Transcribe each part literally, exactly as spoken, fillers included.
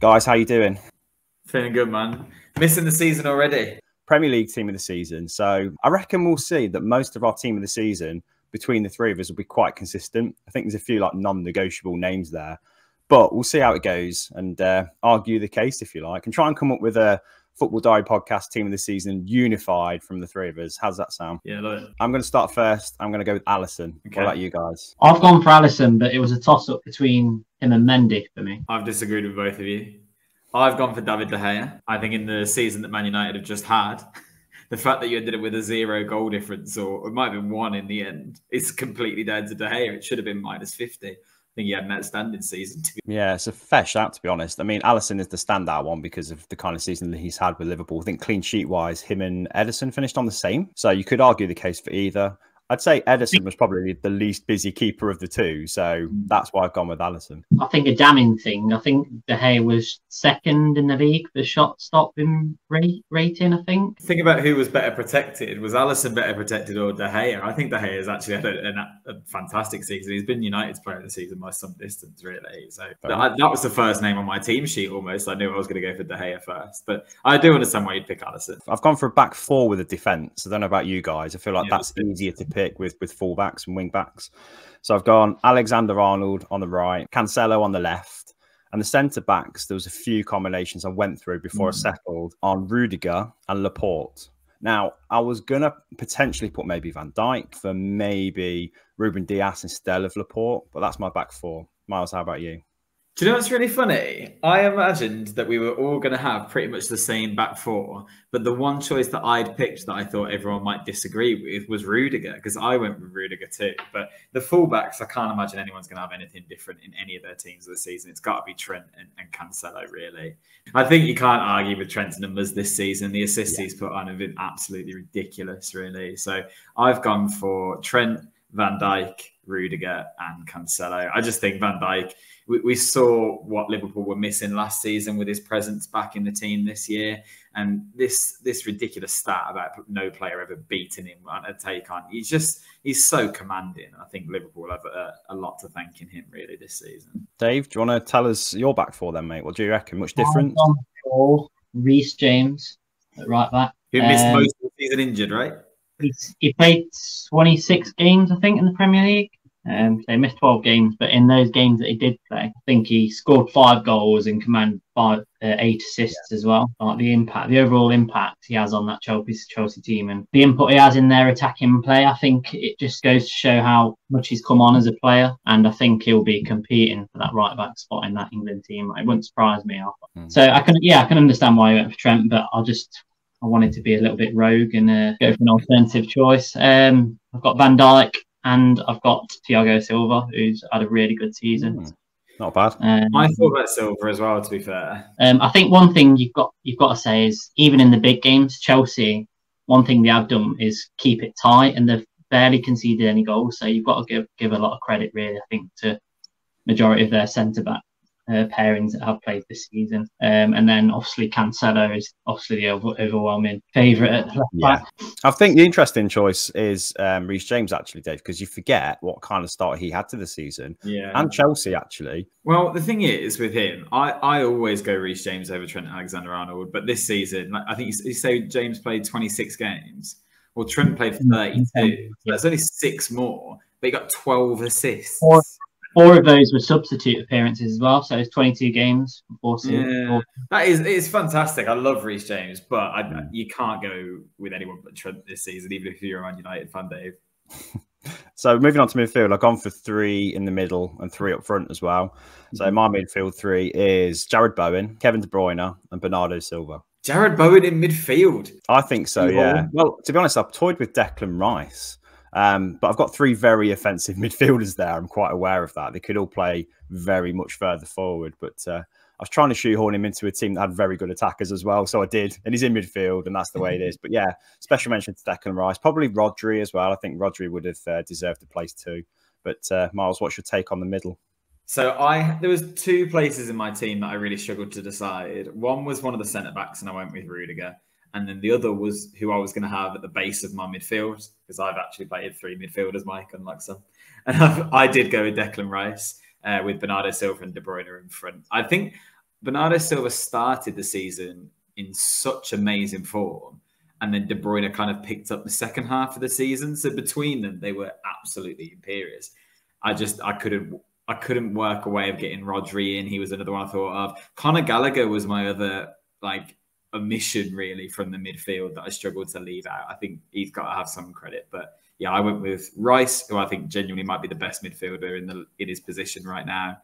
Guys, how you doing? Feeling good, man. Missing the season already. Premier League team of the season. So I reckon we'll see that most of our team of the season between the three of us will be quite consistent. I think there's a few like non-negotiable names there, but we'll see how it goes and uh, argue the case, if you like, and try and come up with a Football Diary Podcast team of the season unified from the three of us. How's that sound? Yeah, love it. I'm going to start first. I'm going to go with Alisson. Okay. What about you guys? I've gone for Alisson, but it was a toss-up between him and Mendy for me. I've disagreed with both of you. I've gone for David De Gea. I think in the season that Man United have just had, the fact that you ended up with a zero goal difference, or it might have been one in the end, it's completely down to De Gea. It should have been minus fifty. I think he had an outstanding season. Too. Yeah, it's a fair shout, to be honest. I mean, Alisson is the standout one because of the kind of season that he's had with Liverpool. I think clean sheet-wise, him and Ederson finished on the same. So you could argue the case for either. I'd say Ederson was probably the least busy keeper of the two, so that's why I've gone with Alisson. I think a damning thing, I think De Gea was second in the league for shot-stopping rating, I think. Think about who was better protected. Was Alisson better protected or De Gea? I think De Gea has actually had a, a, a fantastic season. He's been United's player of the season by some distance, really. So that, that was the first name on my team sheet almost. I knew I was going to go for De Gea first, but I do understand why you'd pick Alisson. I've gone for a back four with a defence. I don't know about you guys. I feel like yeah, that's easier to pick. Pick with with fullbacks and wing backs. So I've gone Alexander Arnold on the right, Cancelo on the left, and the centre backs. There was a few combinations I went through before mm. I settled on Rudiger and Laporte. Now I was gonna potentially put maybe Van Dijk for maybe Ruben Diaz instead of Laporte, but that's my back four. Myles, how about you? Do you know what's really funny? I imagined that we were all going to have pretty much the same back four, but the one choice that I'd picked that I thought everyone might disagree with was Rudiger, because I went with Rudiger too. But the fullbacks, I can't imagine anyone's going to have anything different in any of their teams this season. It's got to be Trent and, and Cancelo, really. I think you can't argue with Trent's numbers this season. The assists yeah. he's put on have been absolutely ridiculous, really. So I've gone for Trent, Van Dijk, Rudiger and Cancelo. I just think Van Dijk, we, we saw what Liverpool were missing last season with his presence back in the team this year. And this this ridiculous stat about no player ever beating him on a take on. He's just, he's so commanding. I think Liverpool have a, a lot to thank in him really this season. Dave, do you want to tell us your back four then, mate? What do you reckon? Much difference? Reese James, right back. Who missed um, most of the season injured, right? He played twenty-six games, I think, in the Premier League. Um, they missed twelve games, but in those games that he did play, I think he scored five goals and commanded five, uh, eight assists yeah. as well. Like the impact, the overall impact he has on that Chelsea Chelsea team, and the input he has in their attacking play, I think it just goes to show how much he's come on as a player. And I think he'll be competing for that right back spot in that England team. It wouldn't surprise me. Mm. So I can, yeah, I can understand why he went for Trent, but I'll just. I wanted to be a little bit rogue and uh, go for an alternative choice. Um, I've got Van Dijk and I've got Thiago Silva, who's had a really good season. Mm, not bad. Um, I thought about Silva as well, to be fair. Um, I think one thing you've got you've got to say is, even in the big games, Chelsea, one thing they have done is keep it tight, and they've barely conceded any goals. So you've got to give, give a lot of credit, really, I think, to majority of their centre-back. Uh, pairings that have played this season, um, and then obviously Cancelo is obviously the over overwhelming favourite at left yeah. back. I think the interesting choice is um, Reece James, actually, Dave, because you forget what kind of start he had to the season, yeah, and Chelsea actually. Well, the thing is with him, I, I always go Reece James over Trent Alexander-Arnold, but this season, I think you, you say James played twenty-six games, well Trent played thirty-two. So there's only six more, but he got twelve assists. Or Four of those were substitute appearances as well, so it's twenty-two games. Yeah. That is, it's fantastic. I love Reece James, but I, you can't go with anyone but Trent this season, even if you're a Man United fan, Dave. So moving on to midfield, I've gone for three in the middle and three up front as well. So my midfield three is Jared Bowen, Kevin De Bruyne and Bernardo Silva. Jared Bowen in midfield? I think so, yeah. yeah. Well, to be honest, I've toyed with Declan Rice. Um, but I've got three very offensive midfielders there. I'm quite aware of that. They could all play very much further forward. But uh, I was trying to shoehorn him into a team that had very good attackers as well. So I did. And he's in midfield, and that's the way it is. But yeah, special mention to Declan Rice. Probably Rodri as well. I think Rodri would have uh, deserved a place too. But uh, Myles, what's your take on the middle? So I there was two places in my team that I really struggled to decide. One was one of the centre-backs, and I went with Rudiger. And then the other was who I was going to have at the base of my midfield, because I've actually played three midfielders, Mike, unlike some. And I've, I did go with Declan Rice, uh, with Bernardo Silva and De Bruyne in front. I think Bernardo Silva started the season in such amazing form, and then De Bruyne kind of picked up the second half of the season. So between them, they were absolutely imperious. I just, I couldn't, I couldn't work a way of getting Rodri in. He was another one I thought of. Conor Gallagher was my other, like, omission really from the midfield that I struggled to leave out. I think he's got to have some credit, but yeah, I went with Rice, who I think genuinely might be the best midfielder in the in his position right now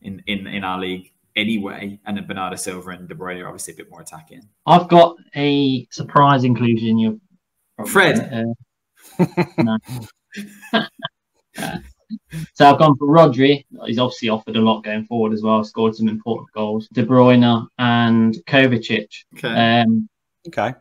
in in, in our league anyway, and then Bernardo Silva and De Bruyne are obviously a bit more attacking. I've got a surprise inclusion in your probably, Fred. Uh, uh, so I've gone for Rodri. He's obviously offered a lot going forward as well. Scored some important goals. De Bruyne and Kovacic. Okay. Um, okay.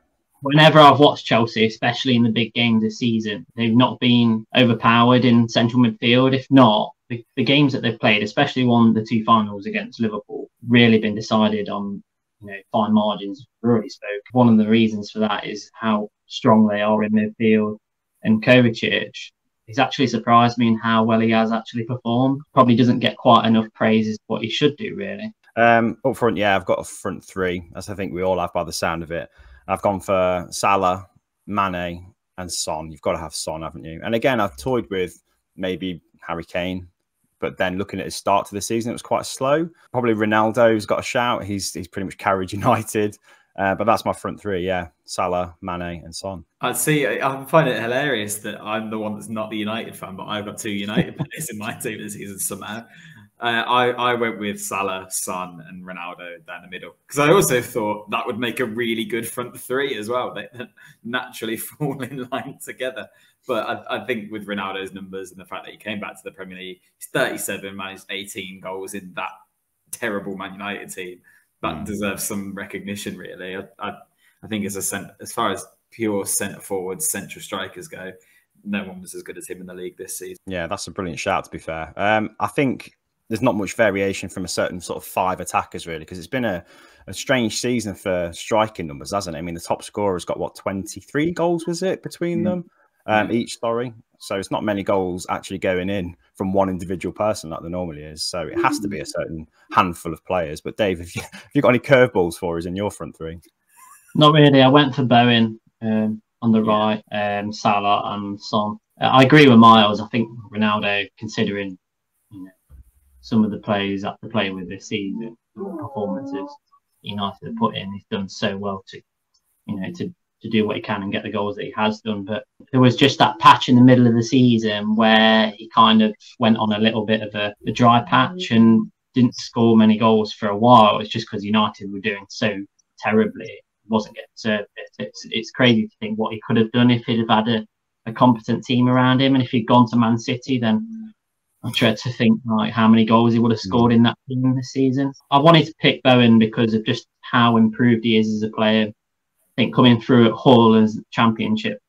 Whenever I've watched Chelsea, especially in the big games this season, they've not been overpowered in central midfield. If not, the, the games that they've played, especially one the two finals against Liverpool, really been decided on, you know, fine margins. We've already spoke. One of the reasons for that is how strong they are in midfield. And Kovacic, he's actually surprised me in how well he has actually performed. Probably doesn't get quite enough praise as what he should do, really. Um, up front, yeah, I've got a front three, as I think we all have by the sound of it. I've gone for Salah, Mane and Son. You've got to have Son, haven't you? And again, I've toyed with maybe Harry Kane, but then looking at his start to the season, it was quite slow. Probably Ronaldo's got a shout. He's he's pretty much carried United. Uh, but that's my front three, yeah. Salah, Mane and Son. I see. I find it hilarious that I'm the one that's not the United fan, but I've got two United players in my team this season somehow. Uh, I, I went with Salah, Son and Ronaldo down the middle, because I also thought that would make a really good front three as well. They, they naturally fall in line together. But I, I think with Ronaldo's numbers and the fact that he came back to the Premier League, he's thirty-seven, managed eighteen goals in that terrible Man United team. That mm. deserves some recognition, really. I, I, I think as a cent, as far as pure centre forwards, central strikers go, no one was as good as him in the league this season. Yeah, that's a brilliant shout, to be fair. Um, I think there's not much variation from a certain sort of five attackers, really, because it's been a, a strange season for striking numbers, hasn't it? I mean, the top scorer's got, what, twenty-three goals, was it, between mm. them? Um, mm. Each, sorry. So it's not many goals actually going in from one individual person like there normally is. So it has to be a certain handful of players. But Dave, have you, have you got any curveballs for us in your front three? Not really. I went for Bowen um, on the yeah. right, um, Salah and Son. Uh, I agree with Myles. I think Ronaldo, considering, you know, some of the players that they play with this season, the performances United have put in, he's done so well to, you know, to to do what he can and get the goals that he has done. But there was just that patch in the middle of the season where he kind of went on a little bit of a, a dry patch and didn't score many goals for a while. It's just because United were doing so terribly. It wasn't getting service. It's, it's crazy to think what he could have done if he'd have had a, a competent team around him. And if he'd gone to Man City, then I dread to think like how many goals he would have scored in that team this season. I wanted to pick Bowen because of just how improved he is as a player. I think coming through at Hull as championship,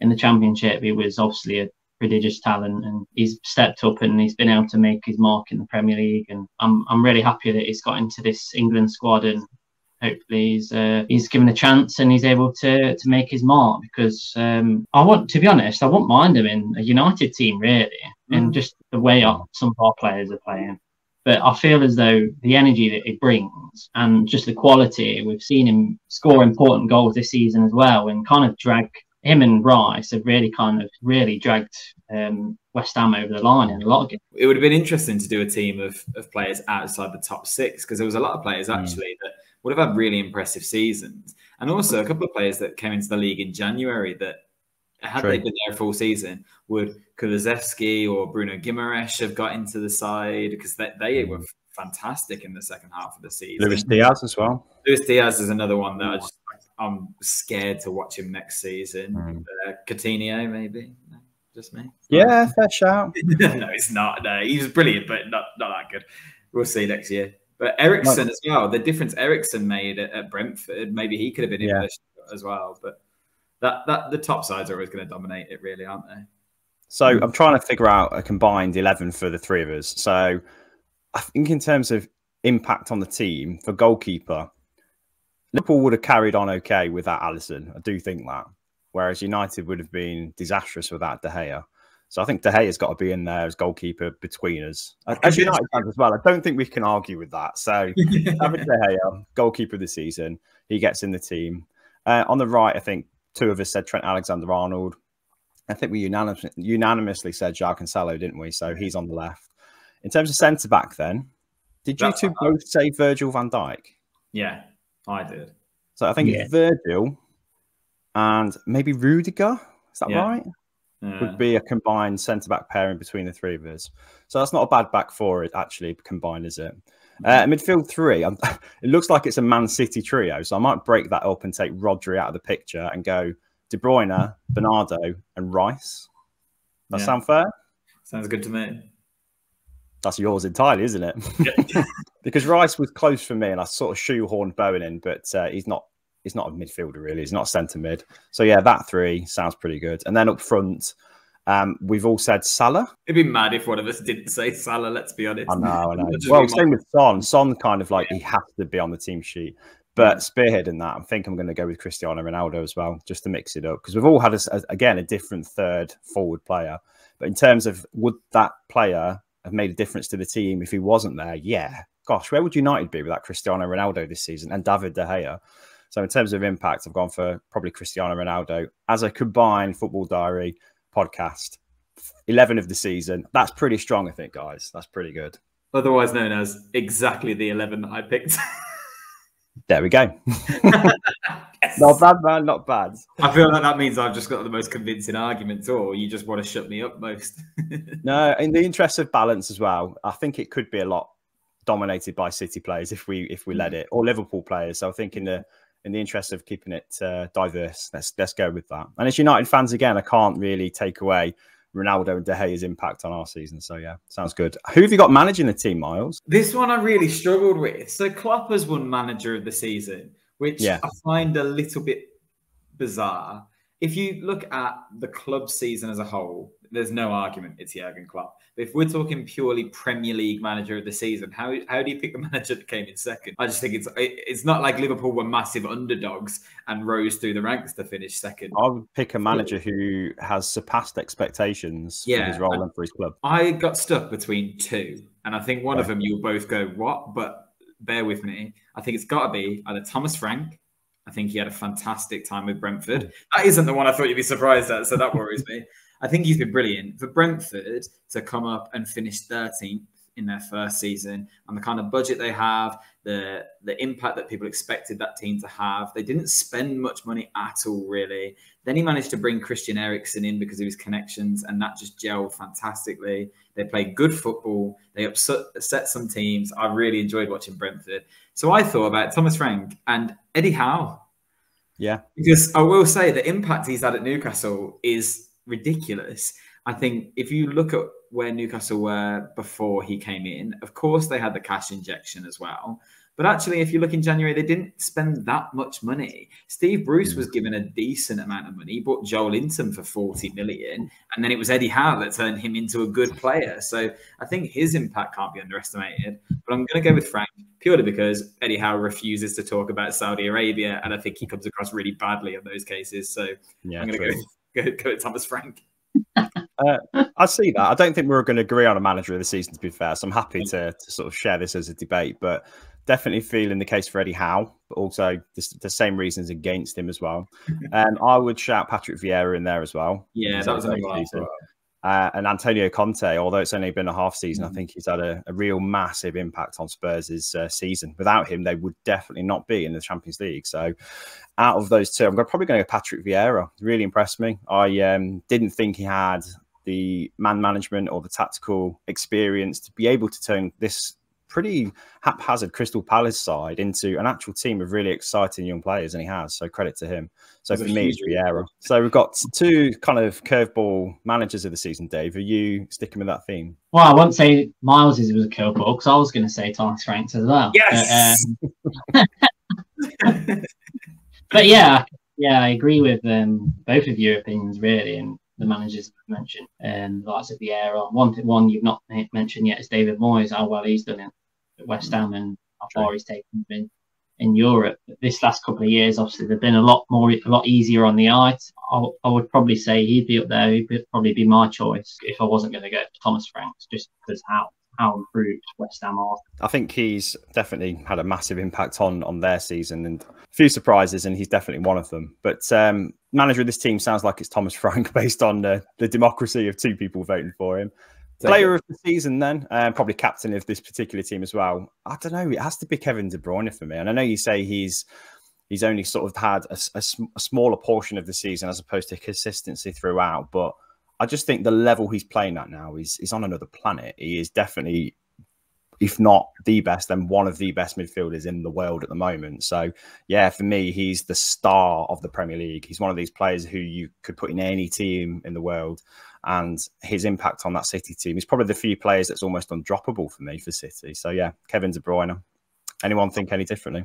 in the championship, he was obviously a prodigious talent, and he's stepped up and he's been able to make his mark in the Premier League. And I'm I'm really happy that he's got into this England squad, and hopefully he's uh, he's given a chance and he's able to to make his mark. Because um, I want to be honest, I wouldn't mind him in a United team really, mm. and just the way our, some of our players are playing. But I feel as though the energy that it brings and just the quality, we've seen him score important goals this season as well, and kind of drag him and Rice have really kind of really dragged um, West Ham over the line in a lot of games. It would have been interesting to do a team of, of players outside the top six, because there was a lot of players actually mm. that would have had really impressive seasons. And also a couple of players that came into the league in January that, had True. They been there full season, would Kulusevski or Bruno Guimaraes have got into the side? Because they, they were fantastic in the second half of the season. Luis Diaz as well. Luis Diaz is another one that I just, I'm scared to watch him next season. Mm. Uh, Coutinho, maybe. No, just me. Yeah, fair shout. No, it's not. No, he was brilliant, but not, not that good. We'll see next year. But Eriksen no. as well. The difference Eriksen made at, at Brentford, maybe he could have been yeah. in as well. But That that the top sides are always going to dominate it, really, aren't they? So I'm trying to figure out a combined eleven for the three of us. So I think in terms of impact on the team for goalkeeper, Liverpool would have carried on okay without Alisson. I do think that. Whereas United would have been disastrous without De Gea. So I think De Gea's got to be in there as goalkeeper between us. As United fans as well, I don't think we can argue with that. So David De Gea, goalkeeper of the season, he gets in the team. Uh, on the right, I think two of us said Trent Alexander-Arnold. I think we unanimous, unanimously said João Cancelo, didn't we? So he's on the left. In terms of centre-back then, did you That's two both say Virgil van Dijk? Yeah, I did. So I think yeah. it's Virgil and maybe Rudiger. Is that yeah. right? Yeah. Would be a combined centre-back pairing between the three of us. So that's not a bad back four, actually, combined, is it? Uh, midfield three, I'm, it looks like it's a Man City trio. So I might break that up and take Rodri out of the picture and go De Bruyne, Bernardo and Rice. That yeah. sound fair? Sounds good to me. That's yours entirely, isn't it? Yeah. Because Rice was close for me and I sort of shoehorned Bowen in, but uh, he's not he's not a midfielder, really. He's not centre mid. So, yeah, that three sounds pretty good. And then up front, um, we've all said Salah. It'd be mad if one of us didn't say Salah, let's be honest. I know, I know. Well, same with Son. Son kind of like yeah. he has to be on the team sheet. But spearheading that, I think I'm going to go with Cristiano Ronaldo as well, just to mix it up. Because we've all had, a, a, again, a different third forward player. But in terms of would that player have made a difference to the team if he wasn't there? Yeah. Gosh, where would United be without Cristiano Ronaldo this season and David De Gea? So in terms of impact, I've gone for probably Cristiano Ronaldo as a combined Football Diary podcast. eleven of the season. That's pretty strong, I think, guys. That's pretty good. Otherwise known as exactly the eleven that I picked. There we go. Yes. Not bad, man. Not bad. I feel like that means I've just got the most convincing arguments, or you just want to shut me up most. No, in the interest of balance as well, I think it could be a lot dominated by City players if we if we let it, or Liverpool players. So I think in the in the interest of keeping it uh, diverse, let's let's go with that. And as United fans, again, I can't really take away Ronaldo and De Gea's impact on our season. So, yeah, sounds good. Who have you got managing the team, Myles? This one I really struggled with. So, Klopp has won manager of the season, which yeah. I find a little bit bizarre. If you look at the club season as a whole, there's no argument it's Jürgen Klopp. But if we're talking purely Premier League manager of the season, how how do you pick the manager that came in second? I just think it's it's not like Liverpool were massive underdogs and rose through the ranks to finish second. I would pick a manager who has surpassed expectations yeah, for his role I, and for his club. I got stuck between two, and I think one yeah. of them you'll both go, what? But bear with me. I think it's got to be either Thomas Frank. I think he had a fantastic time with Brentford. That isn't the one I thought you'd be surprised at, so that worries me. I think he's been brilliant. For Brentford to come up and finish thirteenth in their first season and the kind of budget they have, the, the impact that people expected that team to have, they didn't spend much money at all, really. Then he managed to bring Christian Eriksen in because of his connections, and that just gelled fantastically. They played good football. They upset, upset some teams. I really enjoyed watching Brentford. So I thought about Thomas Frank and Eddie Howe. Yeah. Because I will say the impact he's had at Newcastle is ridiculous. I think if you look at where Newcastle were before he came in, of course they had the cash injection as well. But actually, if you look in January, they didn't spend that much money. Steve Bruce was given a decent amount of money. He bought Joel Linton for forty million. And then it was Eddie Howe that turned him into a good player. So I think his impact can't be underestimated. But I'm going to go with Frank purely because Eddie Howe refuses to talk about Saudi Arabia. And I think he comes across really badly in those cases. So yeah, I'm going to go Go, go Thomas Frank. uh, I see that. I don't think we're going to agree on a manager of the season, to be fair. So I'm happy to, to sort of share this as a debate, but definitely feeling the case for Eddie Howe, but also the, the same reasons against him as well. And um, I would shout Patrick Vieira in there as well. Yeah, that was a good season. Uh, and Antonio Conte, although it's only been a half season, mm-hmm. I think he's had a, a real massive impact on Spurs' uh, season. Without him, they would definitely not be in the Champions League. So out of those two, I'm probably going to go Patrick Vieira. Really impressed me. I um, didn't think he had the man management or the tactical experience to be able to turn this pretty haphazard Crystal Palace side into an actual team of really exciting young players, and he has, so credit to him. So for me, it's Vieira. So we've got two kind of curveball managers of the season, Dave. Are you sticking with that theme? Well, I won't say Myles is was a curveball because I was going to say Thomas Frank as well. Yes! But, um... but yeah, yeah, I agree with um, both of your opinions, really, and the managers I've mentioned. Um, lots of Vieira. One, one you've not mentioned yet is David Moyes, how well he's done it. West Ham and how far he's taken in, in Europe. But this last couple of years, obviously, they've been a lot more, a lot easier on the eye. I, I would probably say he'd be up there. He'd be, probably be my choice if I wasn't going to go to Thomas Frank, just because how how improved West Ham are. I think he's definitely had a massive impact on on their season, and a few surprises, and he's definitely one of them. But um, manager of this team sounds like it's Thomas Frank, based on uh, the democracy of two people voting for him. Player of the season then, uh, probably captain of this particular team as well. I don't know, it has to be Kevin De Bruyne for me. And I know you say he's he's only sort of had a, a, a smaller portion of the season as opposed to consistency throughout, but I just think the level he's playing at now is, is on another planet. He is definitely, if not the best, then one of the best midfielders in the world at the moment. So, yeah, for me, he's the star of the Premier League. He's one of these players who you could put in any team in the world. And his impact on that City team is probably the few players that's almost undroppable for me for City. So, yeah, Kevin De Bruyne. Anyone think any differently?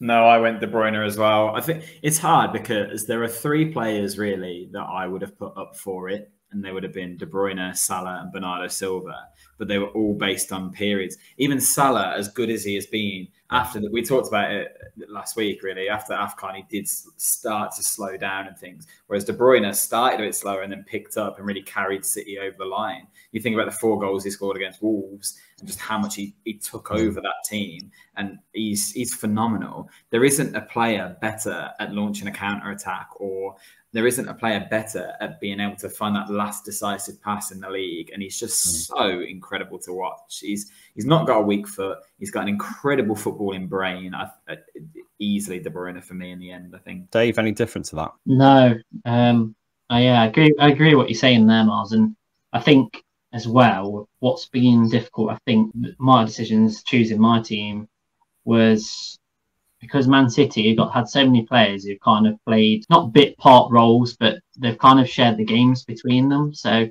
No, I went De Bruyne as well. I think it's hard because there are three players, really, that I would have put up for it. And they would have been De Bruyne, Salah and Bernardo Silva. But they were all based on periods. Even Salah, as good as he has been, after that, we talked about it last week, really. After AFCON, he did start to slow down and things. Whereas De Bruyne started a bit slower and then picked up and really carried City over the line. You think about the four goals he scored against Wolves and just how much he, he took over that team. And he's, he's phenomenal. There isn't a player better at launching a counter-attack, or there isn't a player better at being able to find that last decisive pass in the league. And he's just so incredible to watch. He's he's not got a weak foot. He's got an incredible footballing brain. I, I, easily De Bruyne for me in the end, I think. Dave, any difference to that? No. Um, I, yeah, I agree, I agree with what you're saying there, Myles. And I think as well, what's been difficult, I think, my decisions choosing my team was... because Man City have got had so many players who've kind of played not bit part roles, but they've kind of shared the games between them. So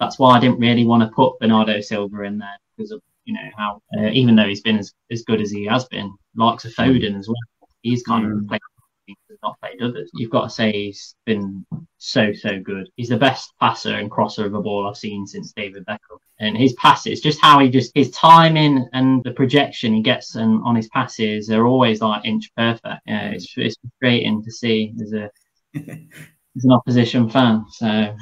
that's why I didn't really want to put Bernardo Silva in there, because of, you know, how uh, even though he's been as, as good as he has been, likes of Foden as well, he's kind mm. of played games and not played others. You've got to say he's been so so good. He's the best passer and crosser of a ball I've seen since David Beckham. And his passes, just how he just, his timing and the projection he gets and on his passes are always like inch perfect. Yeah, it's, it's frustrating to see as a as an opposition fan. So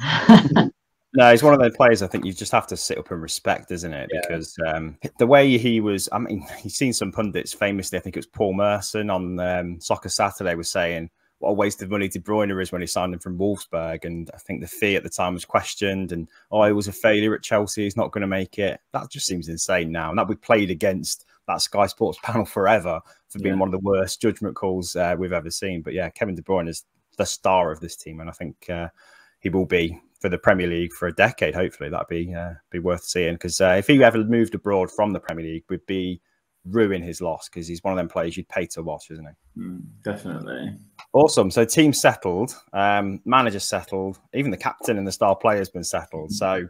no, he's one of those players I think you just have to sit up and respect, isn't it? Yeah. Because um, the way he was, I mean, you've seen some pundits famously, I think it was Paul Merson on um, Soccer Saturday was saying, what a waste of money De Bruyne is when he signed him from Wolfsburg. And I think the fee at the time was questioned and, oh, he was a failure at Chelsea. He's not going to make it. That just seems insane now. And that we played against that Sky Sports panel forever for being yeah. one of the worst judgment calls uh, we've ever seen. But yeah, Kevin De Bruyne is the star of this team. And I think uh, he will be for the Premier League for a decade. Hopefully that'd be, uh, be worth seeing. Because uh, if he ever moved abroad from the Premier League, we'd be ruin his loss, because he's one of them players you'd pay to watch, isn't he? Mm, definitely. Awesome. So team settled, um, manager settled, even the captain and the star player has been settled. So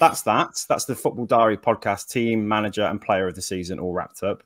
that's that. That's the Football Diary podcast, team, manager and player of the season all wrapped up.